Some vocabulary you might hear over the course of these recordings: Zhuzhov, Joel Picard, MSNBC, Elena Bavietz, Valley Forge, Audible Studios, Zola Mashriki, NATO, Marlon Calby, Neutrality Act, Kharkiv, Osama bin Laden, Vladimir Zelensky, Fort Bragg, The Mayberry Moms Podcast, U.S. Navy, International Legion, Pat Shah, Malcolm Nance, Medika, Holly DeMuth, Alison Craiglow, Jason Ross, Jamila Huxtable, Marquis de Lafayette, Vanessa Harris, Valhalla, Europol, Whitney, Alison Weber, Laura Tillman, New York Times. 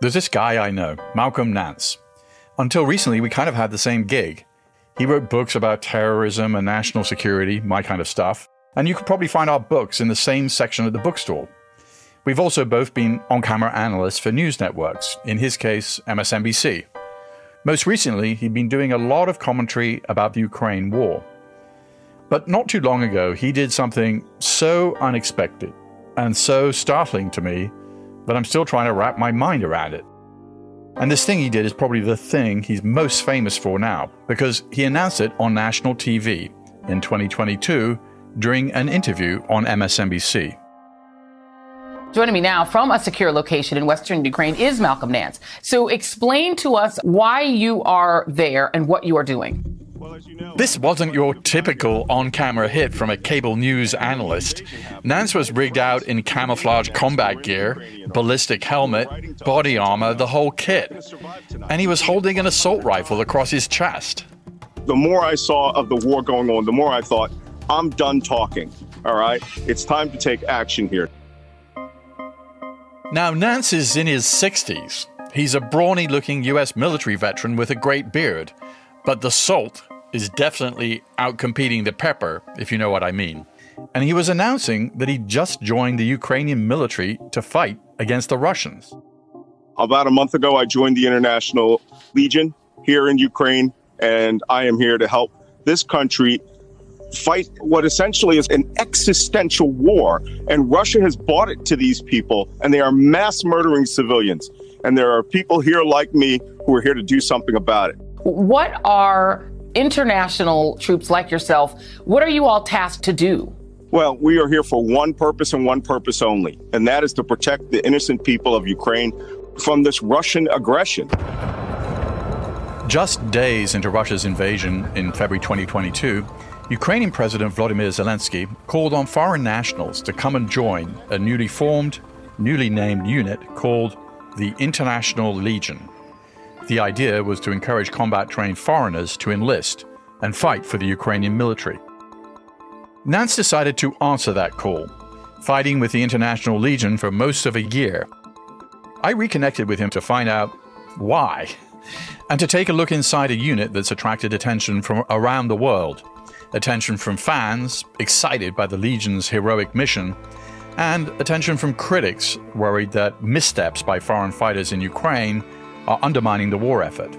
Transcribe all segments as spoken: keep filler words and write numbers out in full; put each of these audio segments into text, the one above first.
There's this guy I know, Malcolm Nance. Until recently, we kind of had the same gig. He wrote books about terrorism and national security, my kind of stuff. And you could probably find our books in the same section at the bookstore. We've also both been on-camera analysts for news networks, in his case, M S N B C. Most recently, he'd been doing a lot of commentary about the Ukraine war. But not too long ago, he did something so unexpected and so startling to me that I'm still trying to wrap my mind around it. And this thing he did is probably the thing he's most famous for now, because he announced it on national T V in twenty twenty-two during an interview on M S N B C. Joining me now from a secure location in Western Ukraine is Malcolm Nance. So explain to us why you are there and what you are doing. This wasn't your typical on-camera hit from a cable news analyst. Nance was rigged out in camouflage combat gear, ballistic helmet, body armor, the whole kit. And he was holding an assault rifle across his chest. The more I saw of the war going on, the more I thought, I'm done talking, all right? It's time to take action here. Now, Nance is in his sixties. He's a brawny-looking U S military veteran with a great beard. But the salt is definitely outcompeting the pepper, if you know what I mean. And he was announcing that he'd just joined the Ukrainian military to fight against the Russians. About a month ago, I joined the International Legion here in Ukraine, and I am here to help this country fight what essentially is an existential war. And Russia has bought it to these people, and they are mass murdering civilians. And there are people here like me who are here to do something about it. What are international troops like yourself, what are you all tasked to do? Well, we are here for one purpose and one purpose only, and that is to protect the innocent people of Ukraine from this Russian aggression. Just days into Russia's invasion in February twenty twenty-two, Ukrainian President Vladimir Zelensky called on foreign nationals to come and join a newly formed, newly named unit called the International Legion. The idea was to encourage combat-trained foreigners to enlist and fight for the Ukrainian military. Nance decided to answer that call, fighting with the International Legion for most of a year. I reconnected with him to find out why, and to take a look inside a unit that's attracted attention from around the world, attention from fans excited by the Legion's heroic mission, and attention from critics worried that missteps by foreign fighters in Ukraine are undermining the war effort.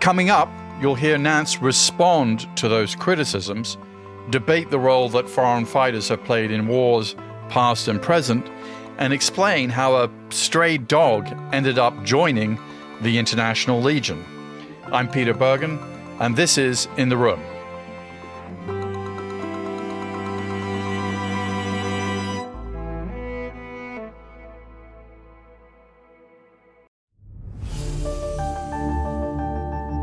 Coming up, you'll hear Nance respond to those criticisms, debate the role that foreign fighters have played in wars past and present, and explain how a stray dog ended up joining the International Legion. I'm Peter Bergen, and this is In the Room.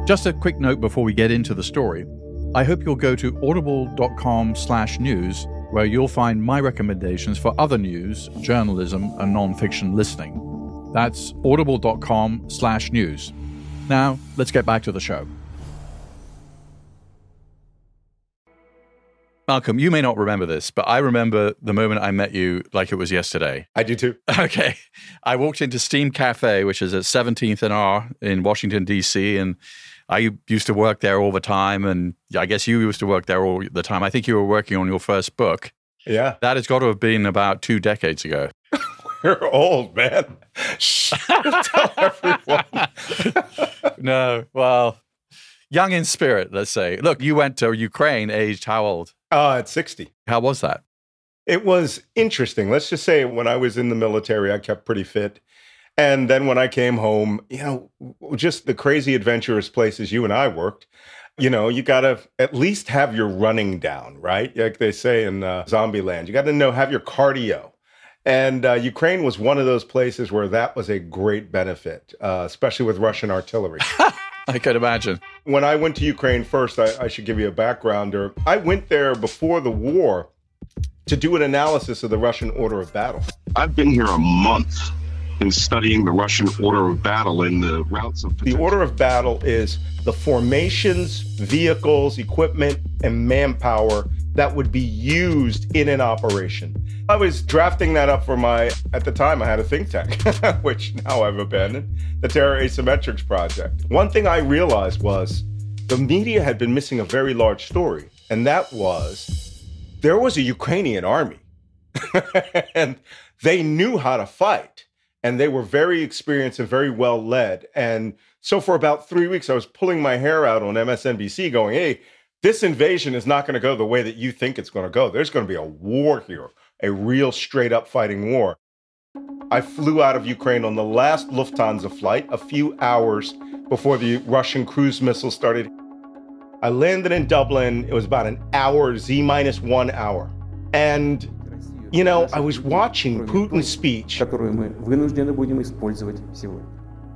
Just a quick note before we get into the story. I hope you'll go to audible.com slash news, where you'll find my recommendations for other news, journalism, and nonfiction listening. That's audible.com slash news. Now, let's get back to the show. Malcolm, you may not remember this, but I remember the moment I met you like it was yesterday. I do too. Okay. I walked into Steam Cafe, which is at seventeenth and R in Washington, D C, and I used to work there all the time, and I guess you used to work there all the time. I think you were working on your first book. Yeah. That has got to have been about two decades ago. We're old, man. Shh. Tell everyone. No, well, young in spirit, let's say. Look, you went to Ukraine aged how old? Uh, at sixty. How was that? It was interesting. Let's just say when I was in the military, I kept pretty fit. And then when I came home, you know, just the crazy adventurous places you and I worked, you know, you got to at least have your running down, right? Like they say in uh, Zombieland, you got to know, have your cardio. And uh, Ukraine was one of those places where that was a great benefit, uh, especially with Russian artillery. I could imagine. When I went to Ukraine first, I, I should give you a backgrounder. I went there before the war to do an analysis of the Russian order of battle. I've been here a month. in studying the Russian order of battle and the routes of potential. The order of battle is the formations, vehicles, equipment, and manpower that would be used in an operation. I was drafting that up for my, at the time I had a think tank, which now I've abandoned, the Terror Asymmetrics Project. One thing I realized was the media had been missing a very large story, and that was there was a Ukrainian army, and they knew how to fight, and they were very experienced and very well led. And so for about three weeks, I was pulling my hair out on M S N B C going, hey, this invasion is not going to go the way that you think it's going to go. There's going to be a war here, a real straight-up fighting war. I flew out of Ukraine on the last Lufthansa flight a few hours before the Russian cruise missile started. I landed in Dublin. It was about an hour, Z minus one hour. And, you know, I was watching Putin's speech.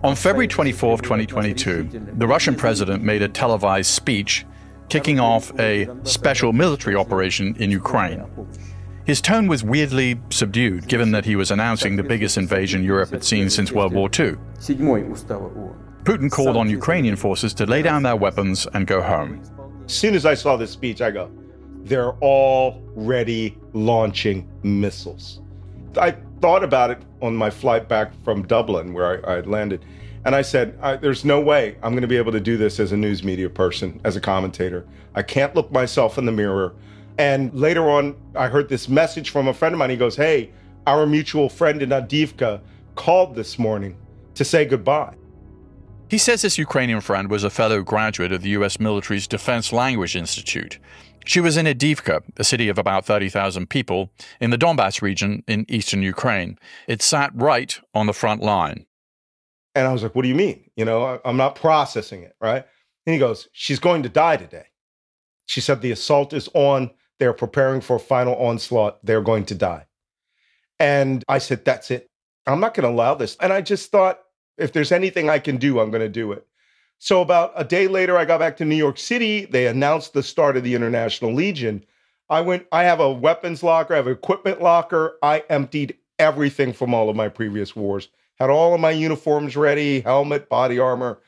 On February twenty-fourth, twenty twenty-two, the Russian president made a televised speech kicking off a special military operation in Ukraine. His tone was weirdly subdued, given that he was announcing the biggest invasion Europe had seen since World War Two. Putin called on Ukrainian forces to lay down their weapons and go home. As soon as I saw this speech, I go, they're already launching missiles. I thought about it on my flight back from Dublin, where I, I landed. And I said, I, there's no way I'm going to be able to do this as a news media person, as a commentator. I can't look myself in the mirror. And later on, I heard this message from a friend of mine. He goes, hey, our mutual friend in Avdiivka called this morning to say goodbye. He says this Ukrainian friend was a fellow graduate of the U S military's Defense Language Institute. She was in Edivka, a city of about thirty thousand people, in the Donbass region in eastern Ukraine. It sat right on the front line. And I was like, what do you mean? You know, I'm not processing it, right? And he goes, she's going to die today. She said the assault is on. They're preparing for a final onslaught. They're going to die. And I said, that's it. I'm not going to allow this. And I just thought, if there's anything I can do, I'm going to do it. So about a day later, I got back to New York City. They announced the start of the International Legion. I went, I have a weapons locker. I have an equipment locker. I emptied everything from all of my previous wars. Had all of my uniforms ready, helmet, body armor,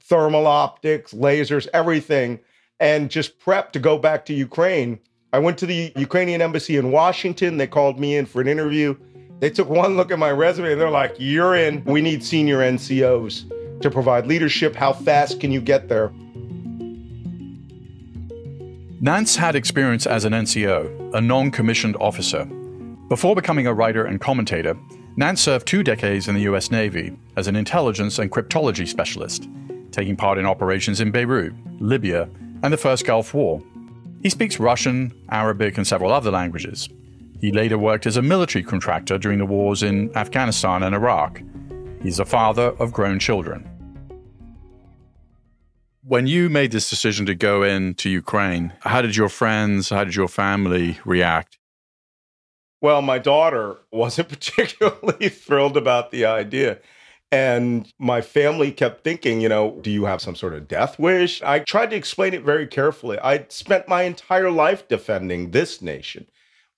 thermal optics, lasers, everything, and just prepped to go back to Ukraine. I went to the Ukrainian embassy in Washington. They called me in for an interview. They took one look at my resume and they're like, you're in. We need senior N C Os to provide leadership. How fast can you get there? Nance had experience as an N C O, a non-commissioned officer. Before becoming a writer and commentator, Nance served two decades in the U S Navy as an intelligence and cryptology specialist, taking part in operations in Beirut, Libya, and the First Gulf War. He speaks Russian, Arabic, and several other languages. He later worked as a military contractor during the wars in Afghanistan and Iraq. He's a father of grown children. When you made this decision to go into Ukraine, how did your friends, how did your family react? Well, my daughter wasn't particularly thrilled about the idea. And my family kept thinking, you know, do you have some sort of death wish? I tried to explain it very carefully. I spent my entire life defending this nation,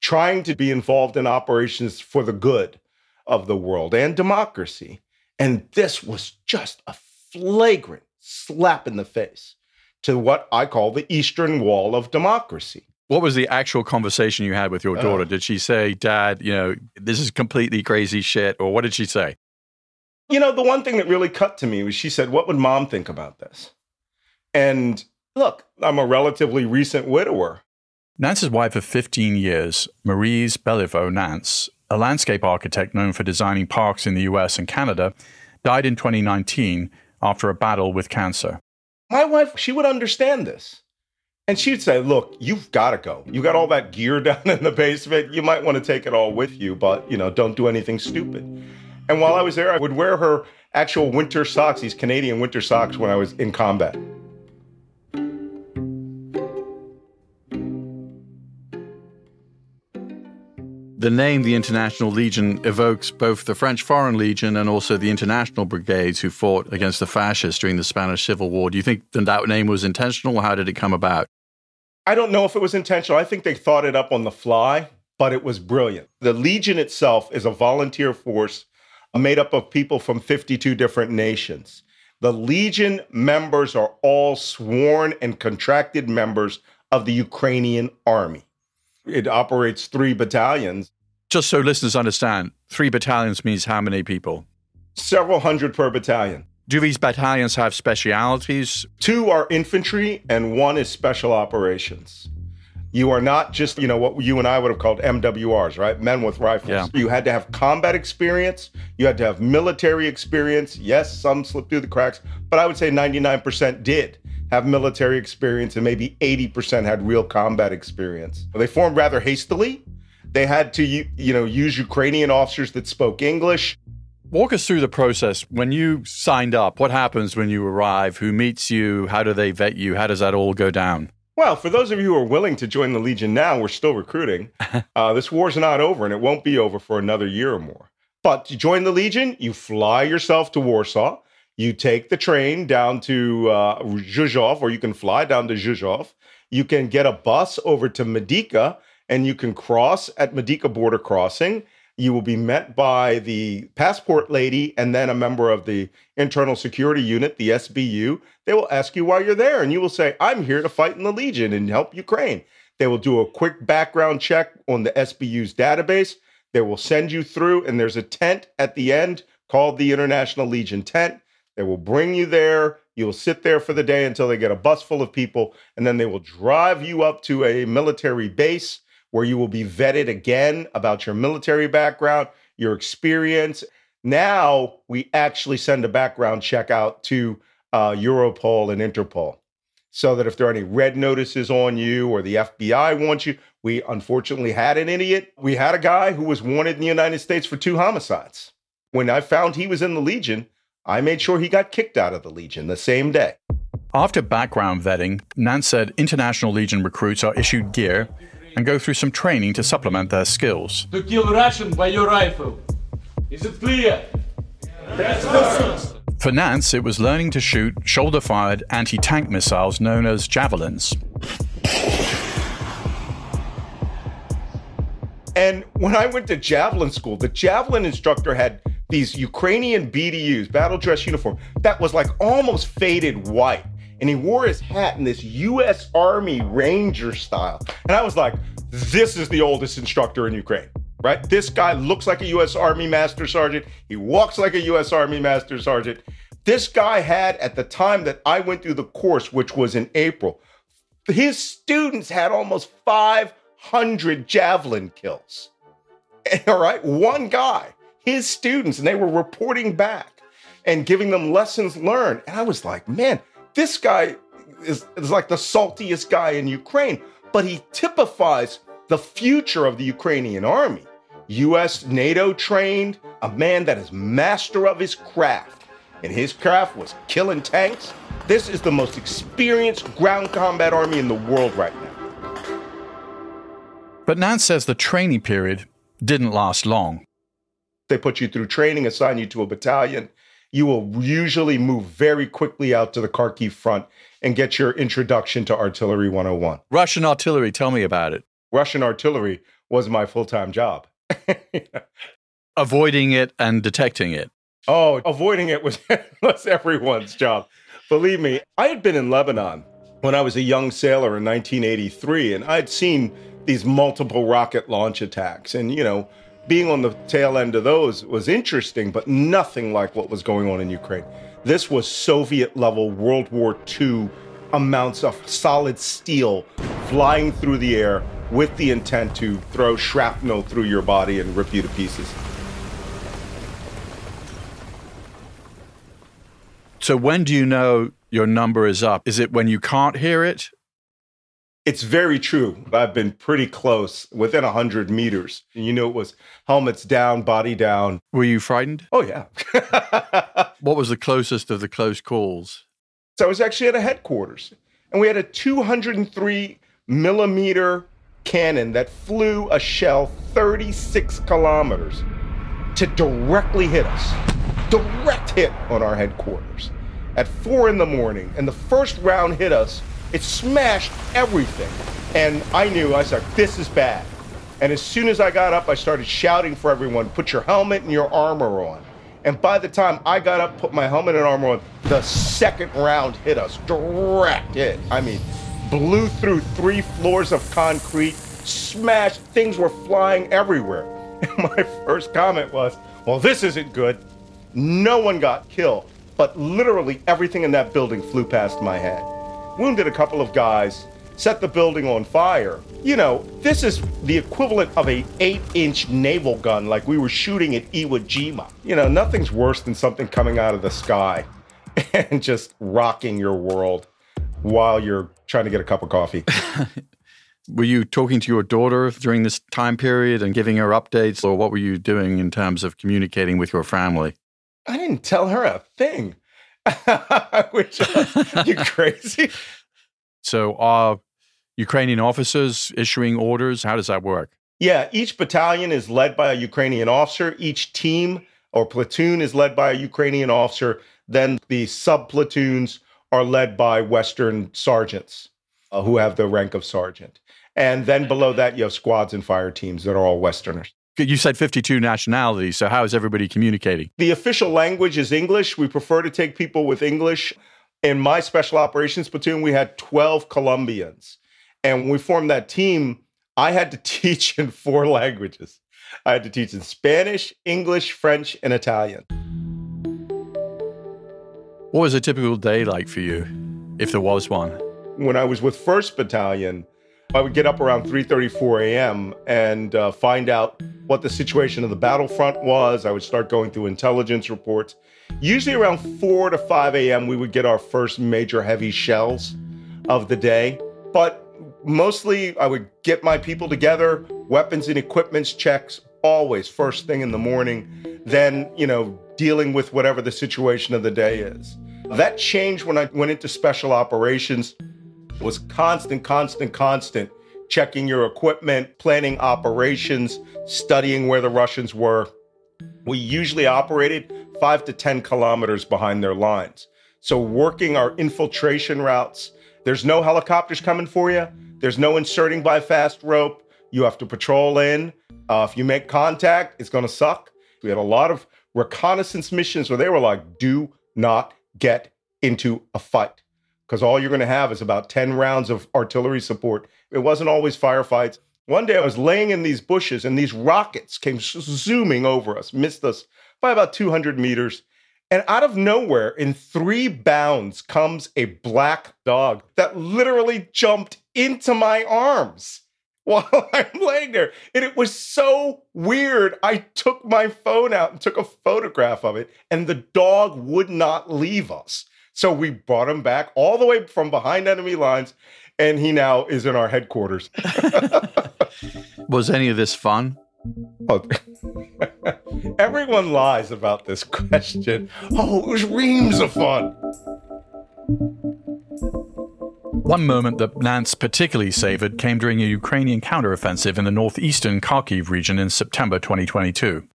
trying to be involved in operations for the good of the world and democracy. And this was just a flagrant slap in the face to what I call the Eastern Wall of democracy. What was the actual conversation you had with your daughter? Did she say, Dad, you know, this is completely crazy shit? Or what did she say? You know, the one thing that really cut to me was she said, what would Mom think about this? And look, I'm a relatively recent widower. Nance's wife of fifteen years, Marise Beliveau Nance, a landscape architect known for designing parks in the U S and Canada, died in twenty nineteen after a battle with cancer. My wife, she would understand this. And she'd say, look, you've got to go. You got all that gear down in the basement. You might want to take it all with you, but, you know, don't do anything stupid. And while I was there, I would wear her actual winter socks, these Canadian winter socks, when I was in combat. The name the International Legion evokes both the French Foreign Legion and also the international brigades who fought against the fascists during the Spanish Civil War. Do you think that that name was intentional? How did it come about? I don't know if it was intentional. I think they thought it up on the fly, but it was brilliant. The Legion itself is a volunteer force made up of people from fifty-two different nations. The Legion members are all sworn and contracted members of the Ukrainian army. It operates three battalions. Just so listeners understand, three battalions means how many people? Several hundred per battalion. Do these battalions have specialities? Two are infantry and one is special operations. You are not just, you know, what you and I would have called M W Rs, right? Men with rifles. Yeah. You had to have combat experience. You had to have military experience. Yes, some slipped through the cracks, but I would say ninety-nine percent did have military experience and maybe eighty percent had real combat experience. They formed rather hastily. They had to, you know, use Ukrainian officers that spoke English. Walk us through the process. When you signed up, what happens when you arrive? Who meets you? How do they vet you? How does that all go down? Well, for those of you who are willing to join the Legion now, we're still recruiting. Uh, this war's not over, and it won't be over for another year or more. But to join the Legion, you fly yourself to Warsaw. You take the train down to uh, Zhuzhov, or you can fly down to Zhuzhov. You can get a bus over to Medika, and you can cross at Medika border crossing. You will be met by the passport lady and then a member of the internal security unit, the S B U. They will ask you why you're there, and you will say, I'm here to fight in the Legion and help Ukraine. They will do a quick background check on the S B U's database. They will send you through, and there's a tent at the end called the International Legion tent. They will bring you there. You will sit there for the day until they get a bus full of people, and then they will drive you up to a military base where you will be vetted again about your military background, your experience. Now we actually send a background check out to uh, Europol and Interpol so that if there are any red notices on you or the F B I wants you, we unfortunately had an idiot. We had a guy who was wanted in the United States for two homicides. When I found he was in the Legion, I made sure he got kicked out of the Legion the same day. After background vetting, Nance said International Legion recruits are issued gear and go through some training to supplement their skills. To kill Russian by your rifle. Is it clear? Yes, sir. For Nance, it was learning to shoot shoulder-fired anti-tank missiles known as Javelins. And when I went to Javelin school, the Javelin instructor had these Ukrainian B D Us, battle dress uniform, that was like almost faded white. And he wore his hat in this U S Army Ranger style. And I was like, this is the oldest instructor in Ukraine, right? This guy looks like a U S Army Master Sergeant. He walks like a U S Army Master Sergeant. This guy had, at the time that I went through the course, which was in April, his students had almost five hundred Javelin kills. All right, one guy, his students, and they were reporting back and giving them lessons learned. And I was like, man, this guy is, is like the saltiest guy in Ukraine, but he typifies the future of the Ukrainian army. U S NATO trained, a man that is master of his craft, and his craft was killing tanks. This is the most experienced ground combat army in the world right now. But Nance says the training period didn't last long. They put you through training, assign you to a battalion. You will usually move very quickly out to the Kharkiv front and get your introduction to Artillery one oh one. Russian artillery, tell me about it. Russian artillery was my full-time job. Avoiding it and detecting it. Oh, avoiding it was, was everyone's job. Believe me, I had been in Lebanon when I was a young sailor in nineteen eighty-three, and I'd seen these multiple rocket launch attacks, and, you know, being on the tail end of those was interesting, but nothing like what was going on in Ukraine. This was Soviet-level World War Two amounts of solid steel flying through the air with the intent to throw shrapnel through your body and rip you to pieces. So when do you know your number is up? Is it when you can't hear it? It's very true. I've been pretty close, within one hundred meters. And you know, it was helmets down, body down. Were you frightened? Oh, yeah. What was the closest of the close calls? So I was actually at a headquarters, and we had a two hundred three millimeter cannon that flew a shell thirty-six kilometers to directly hit us. Direct hit on our headquarters at four in the morning. And the first round hit us. It smashed everything. And I knew, I was like, this is bad. And as soon as I got up, I started shouting for everyone, put your helmet and your armor on. And by the time I got up, put my helmet and armor on, the second round hit us, direct hit. I mean, blew through three floors of concrete, smashed, things were flying everywhere. And my first comment was, well, this isn't good. No one got killed, but literally everything in that building flew past my head. Wounded a couple of guys, set the building on fire. You know, this is the equivalent of a eight-inch naval gun like we were shooting at Iwo Jima. You know, nothing's worse than something coming out of the sky and just rocking your world while you're trying to get a cup of coffee. Were you talking to your daughter during this time period and giving her updates, or what were you doing in terms of communicating with your family? I didn't tell her a thing. Which, you crazy? So are Ukrainian officers issuing orders? How does that work? Yeah, each battalion is led by a Ukrainian officer. Each team or platoon is led by a Ukrainian officer. Then the sub-platoons are led by Western sergeants uh, who have the rank of sergeant. And then below that, you have squads and fire teams that are all Westerners. You said fifty-two nationalities, so how is everybody communicating? The official language is English. We prefer to take people with English. In my special operations platoon, we had twelve Colombians. And when we formed that team, I had to teach in four languages. I had to teach in Spanish, English, French, and Italian. What was a typical day like for you, if there was one? When I was with first Battalion, I would get up around three thirty, four a.m. and uh, find out what the situation of the battlefront was. I would start going through intelligence reports. Usually around four to five a.m., we would get our first major heavy shells of the day. But mostly I would get my people together, weapons and equipments checks, always first thing in the morning. Then, you know, dealing with whatever the situation of the day is. That changed when I went into special operations. It was constant, constant, constant, checking your equipment, planning operations, studying where the Russians were. We usually operated five to ten kilometers behind their lines. So working our infiltration routes, there's no helicopters coming for you. There's no inserting by fast rope. You have to patrol in. Uh, if you make contact, it's going to suck. We had a lot of reconnaissance missions where they were like, do not get into a fight, because all you're going to have is about ten rounds of artillery support. It wasn't always firefights. One day I was laying in these bushes and these rockets came zooming over us, missed us by about two hundred meters. And out of nowhere, in three bounds, comes a black dog that literally jumped into my arms while I'm laying there. And it was so weird. I took my phone out and took a photograph of it, and the dog would not leave us. So we brought him back all the way from behind enemy lines, and he now is in our headquarters. Was any of this fun? Oh. Everyone lies about this question. Oh, it was reams of fun. One moment that Nance particularly savoured came during a Ukrainian counteroffensive in the northeastern Kharkiv region in September twenty twenty-two.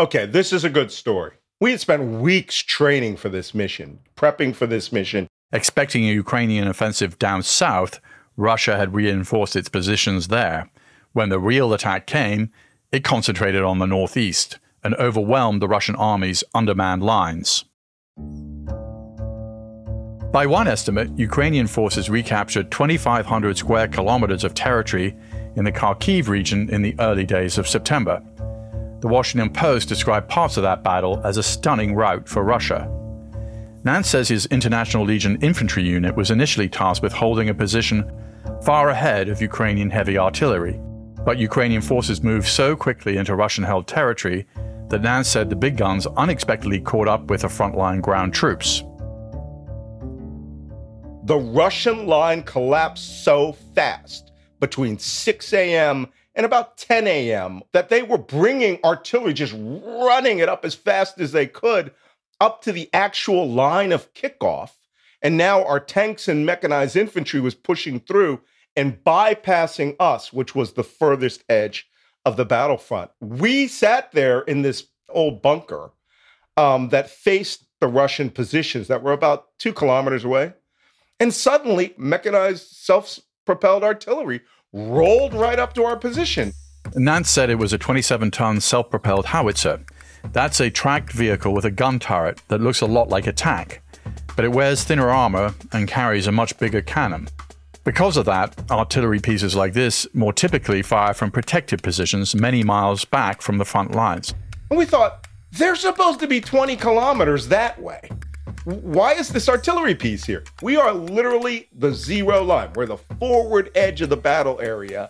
Okay, this is a good story. We had spent weeks training for this mission, prepping for this mission. Expecting a Ukrainian offensive down south, Russia had reinforced its positions there. When the real attack came, it concentrated on the northeast and overwhelmed the Russian army's undermanned lines. By one estimate, Ukrainian forces recaptured twenty-five hundred square kilometers of territory in the Kharkiv region in the early days of September. The Washington Post described parts of that battle as a stunning rout for Russia. Nance says his International Legion infantry unit was initially tasked with holding a position far ahead of Ukrainian heavy artillery. But Ukrainian forces moved so quickly into Russian-held territory that Nance said the big guns unexpectedly caught up with the frontline ground troops. The Russian line collapsed so fast between six a.m. and about ten a.m., that they were bringing artillery, just running it up as fast as they could, up to the actual line of kickoff. And now our tanks and mechanized infantry was pushing through and bypassing us, which was the furthest edge of the battlefront. We sat there in this old bunker um, that faced the Russian positions that were about two kilometers away. And suddenly, mechanized, self-propelled artillery rolled right up to our position. Nance said it was a twenty-seven-ton self-propelled howitzer. That's a tracked vehicle with a gun turret that looks a lot like a TAC, but it wears thinner armor and carries a much bigger cannon. Because of that, artillery pieces like this more typically fire from protected positions many miles back from the front lines. And we thought, they're supposed to be twenty kilometers that way. Why is this artillery piece here? We are literally the zero line. We're the forward edge of the battle area.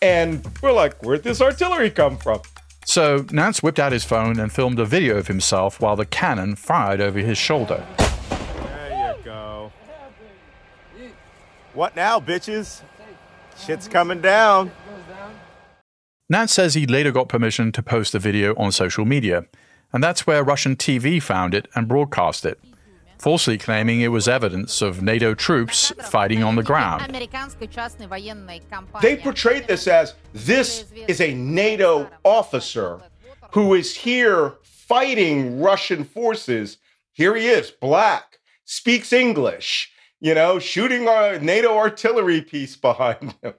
And we're like, where'd this artillery come from? So Nance whipped out his phone and filmed a video of himself while the cannon fired over his shoulder. There you go. What now, bitches? Shit's coming down. Nance says he later got permission to post the video on social media, and that's where Russian T V found it and broadcast it, falsely claiming it was evidence of NATO troops fighting on the ground. They portrayed this as, this is a NATO officer who is here fighting Russian forces. Here he is, black, speaks English, you know, shooting a NATO artillery piece behind him.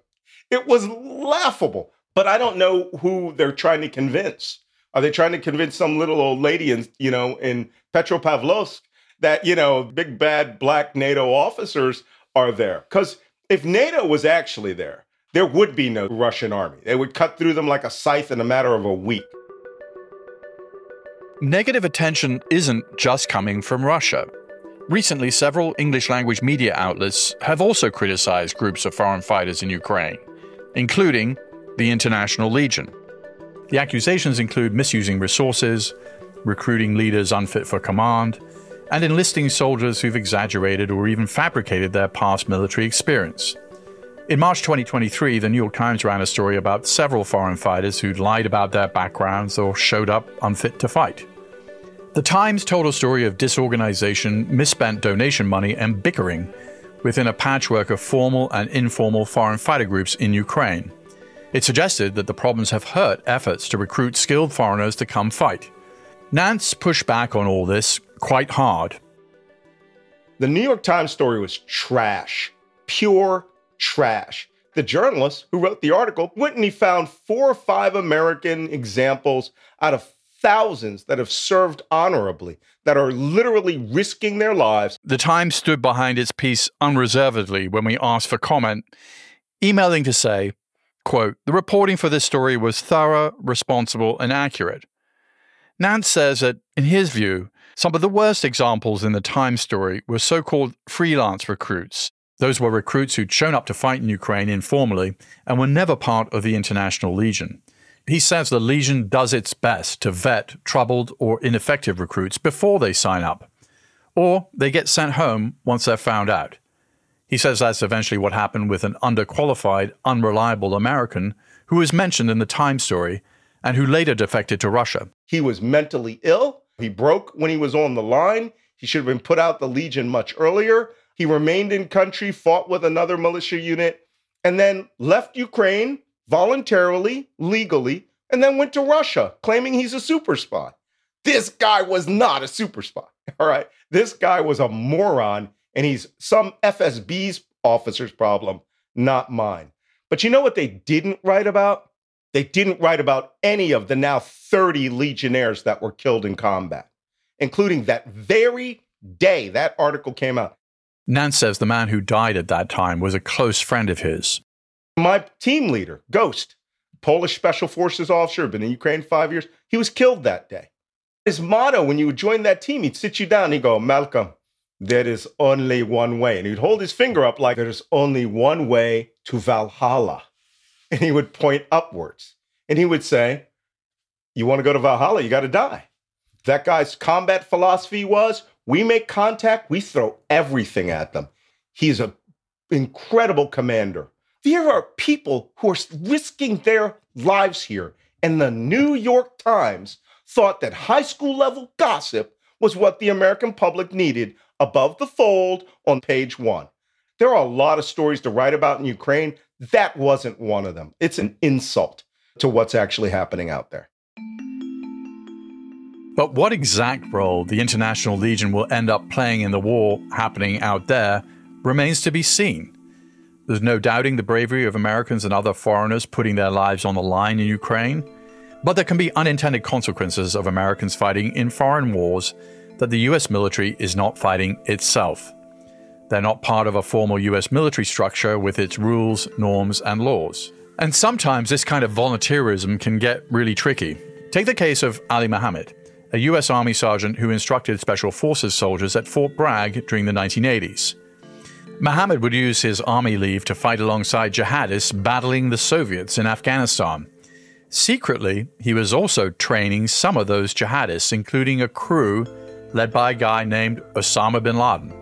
It was laughable. But I don't know who they're trying to convince. Are they trying to convince some little old lady in, you know, in Petropavlovsk that, you know, big, bad black NATO officers are there? Because if NATO was actually there, there would be no Russian army. They would cut through them like a scythe in a matter of a week. Negative attention isn't just coming from Russia. Recently, several English-language media outlets have also criticized groups of foreign fighters in Ukraine, including the International Legion. The accusations include misusing resources, recruiting leaders unfit for command, and enlisting soldiers who've exaggerated or even fabricated their past military experience. In March twenty twenty-three, the New York Times ran a story about several foreign fighters who'd lied about their backgrounds or showed up unfit to fight. The Times told a story of disorganization, misspent donation money, and bickering within a patchwork of formal and informal foreign fighter groups in Ukraine. It suggested that the problems have hurt efforts to recruit skilled foreigners to come fight. Nance pushed back on all this quite hard. The New York Times story was trash, pure trash. The journalist who wrote the article, Whitney, found four or five American examples out of thousands that have served honorably, that are literally risking their lives. The Times stood behind its piece unreservedly when we asked for comment, emailing to say, quote, the reporting for this story was thorough, responsible, and accurate. Nance says that, in his view, some of the worst examples in the Times story were so-called freelance recruits. Those were recruits who'd shown up to fight in Ukraine informally and were never part of the International Legion. He says the Legion does its best to vet troubled or ineffective recruits before they sign up, or they get sent home once they're found out. He says that's eventually what happened with an underqualified, unreliable American who was mentioned in the Time story and who later defected to Russia. He was mentally ill. He broke when he was on the line. He should have been put out the Legion much earlier. He remained in country, fought with another militia unit, and then left Ukraine voluntarily, legally, and then went to Russia, claiming he's a super spy. This guy was not a super spy, all right? This guy was a moron. And he's some F S B's officer's problem, not mine. But you know what they didn't write about? They didn't write about any of the now thirty Legionnaires that were killed in combat, including that very day that article came out. Nance says the man who died at that time was a close friend of his. My team leader, Ghost, Polish Special Forces officer, been in Ukraine five years, he was killed that day. His motto, when you would join that team, he'd sit you down and he'd go, Malcolm, there is only one way. And he'd hold his finger up like, there's only one way to Valhalla. And he would point upwards. And he would say, you want to go to Valhalla, you got to die. That guy's combat philosophy was, we make contact, we throw everything at them. He's an incredible commander. There are people who are risking their lives here. And the New York Times thought that high school level gossip was what the American public needed above the fold on page one. There are a lot of stories to write about in Ukraine. That wasn't one of them. It's an insult to what's actually happening out there. But what exact role the International Legion will end up playing in the war happening out there remains to be seen. There's no doubting the bravery of Americans and other foreigners putting their lives on the line in Ukraine. But there can be unintended consequences of Americans fighting in foreign wars that the U S military is not fighting itself. They're not part of a formal U S military structure with its rules, norms, and laws. And sometimes this kind of volunteerism can get really tricky. Take the case of Ali Mohammed, a U S Army sergeant who instructed Special Forces soldiers at Fort Bragg during the nineteen eighties. Mohammed would use his army leave to fight alongside jihadists battling the Soviets in Afghanistan. Secretly, he was also training some of those jihadists, including a crew led by a guy named Osama bin Laden.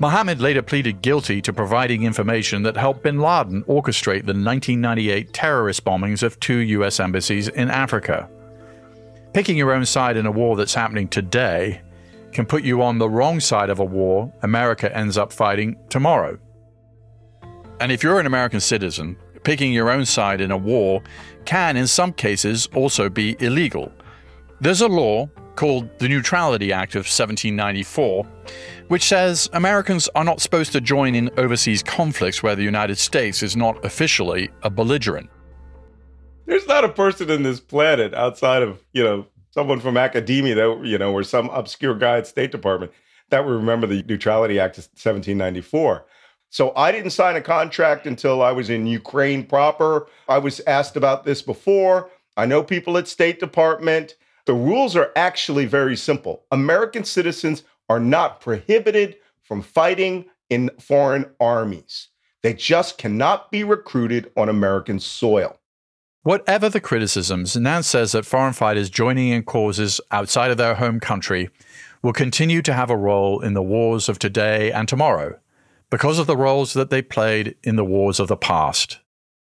Mohammed later pleaded guilty to providing information that helped bin Laden orchestrate the nineteen ninety-eight terrorist bombings of two U S embassies in Africa. Picking your own side in a war that's happening today can put you on the wrong side of a war America ends up fighting tomorrow. And if you're an American citizen, picking your own side in a war can, in some cases, also be illegal. There's a law called the Neutrality Act of seventeen ninety-four, which says Americans are not supposed to join in overseas conflicts where the United States is not officially a belligerent. There's not a person in this planet outside of, you know, someone from academia that, you know, or some obscure guy at State Department that would remember the Neutrality Act of seventeen ninety-four. So I didn't sign a contract until I was in Ukraine proper. I was asked about this before. I know people at State Department. The rules are actually very simple. American citizens are not prohibited from fighting in foreign armies. They just cannot be recruited on American soil. Whatever the criticisms, Nance says that foreign fighters joining in causes outside of their home country will continue to have a role in the wars of today and tomorrow because of the roles that they played in the wars of the past.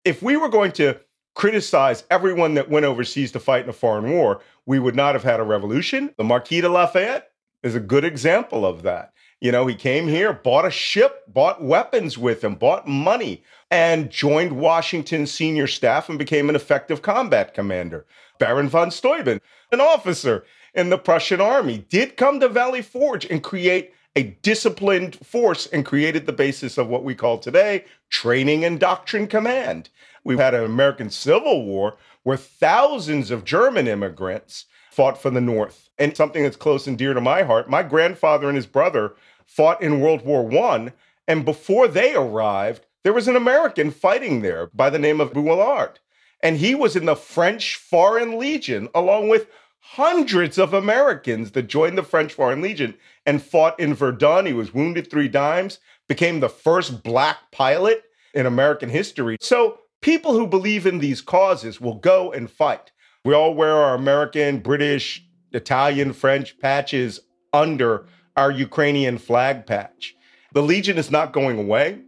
If we were going to criticize everyone that went overseas to fight in a foreign war, we would not have had a revolution. The Marquis de Lafayette is a good example of that. You know, he came here, bought a ship, bought weapons with him, bought money, and joined Washington's senior staff and became an effective combat commander. Baron von Steuben, an officer in the Prussian army, did come to Valley Forge and create a disciplined force and created the basis of what we call today training and doctrine command. We've had an American Civil War where thousands of German immigrants fought for the North. And something that's close and dear to my heart, my grandfather and his brother fought in World War One, and before they arrived, there was an American fighting there by the name of Bouillard. And he was in the French Foreign Legion, along with hundreds of Americans that joined the French Foreign Legion and fought in Verdun. He was wounded three times, became the first black pilot in American history. So people who believe in these causes will go and fight. We all wear our American, British, Italian, French patches under our Ukrainian flag patch. The Legion is not going away.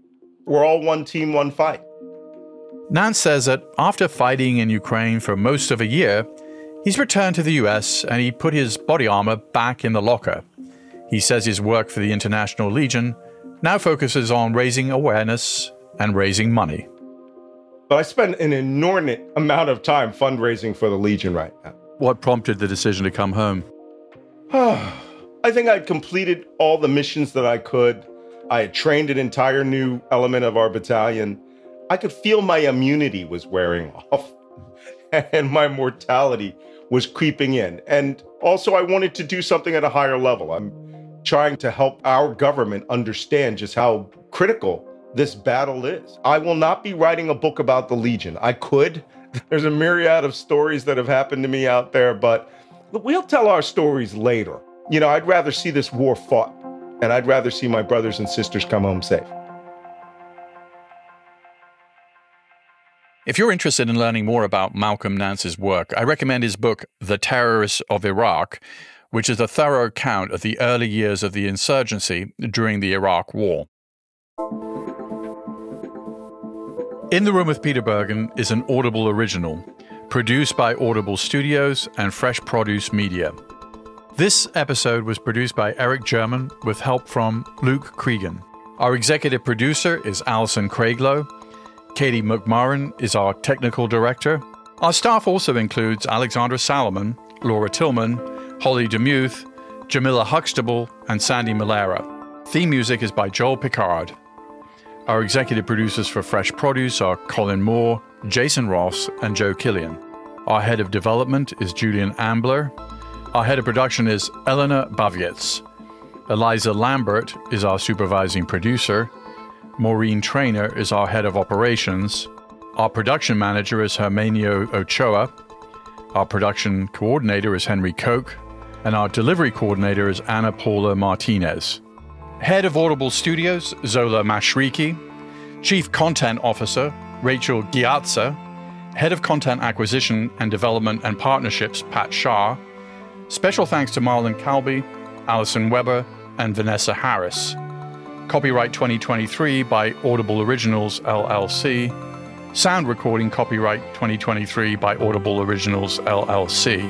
We're all one team, one fight. Nance says that after fighting in Ukraine for most of a year, he's returned to the U S and he put his body armor back in the locker. He says his work for the International Legion now focuses on raising awareness and raising money. But I spend an inordinate amount of time fundraising for the Legion right now. What prompted the decision to come home? I think I'd completed all the missions that I could. I had trained an entire new element of our battalion. I could feel my immunity was wearing off and my mortality was creeping in. And also I wanted to do something at a higher level. I'm trying to help our government understand just how critical this battle is. I will not be writing a book about the Legion. I could. There's a myriad of stories that have happened to me out there, but we'll tell our stories later. You know, I'd rather see this war fought, and I'd rather see my brothers and sisters come home safe. If you're interested in learning more about Malcolm Nance's work, I recommend his book, The Terrorists of Iraq, which is a thorough account of the early years of the insurgency during the Iraq War. In the Room with Peter Bergen is an Audible original, produced by Audible Studios and Fresh Produce Media. This episode was produced by Eric German with help from Luke Cregan. Our executive producer is Alison Craiglow. Katie McMurran is our technical director. Our staff also includes Alexandra Salomon, Laura Tillman, Holly DeMuth, Jamila Huxtable, and Sandy Malera. Theme music is by Joel Picard. Our executive producers for Fresh Produce are Colin Moore, Jason Ross, and Joe Killian. Our head of development is Julian Ambler. Our head of production is Elena Bavietz. Eliza Lambert is our supervising producer. Maureen Traynor is our head of operations. Our production manager is Hermenio Ochoa. Our production coordinator is Henry Koch. And our delivery coordinator is Ana Paula Martinez. Head of Audible Studios, Zola Mashriki. Chief Content Officer, Rachel Giazza. Head of Content Acquisition and Development and Partnerships, Pat Shah. Special thanks to Marlon Calby, Alison Weber, and Vanessa Harris. Copyright twenty twenty-three by Audible Originals, L L C. Sound recording copyright twenty twenty-three by Audible Originals, L L C.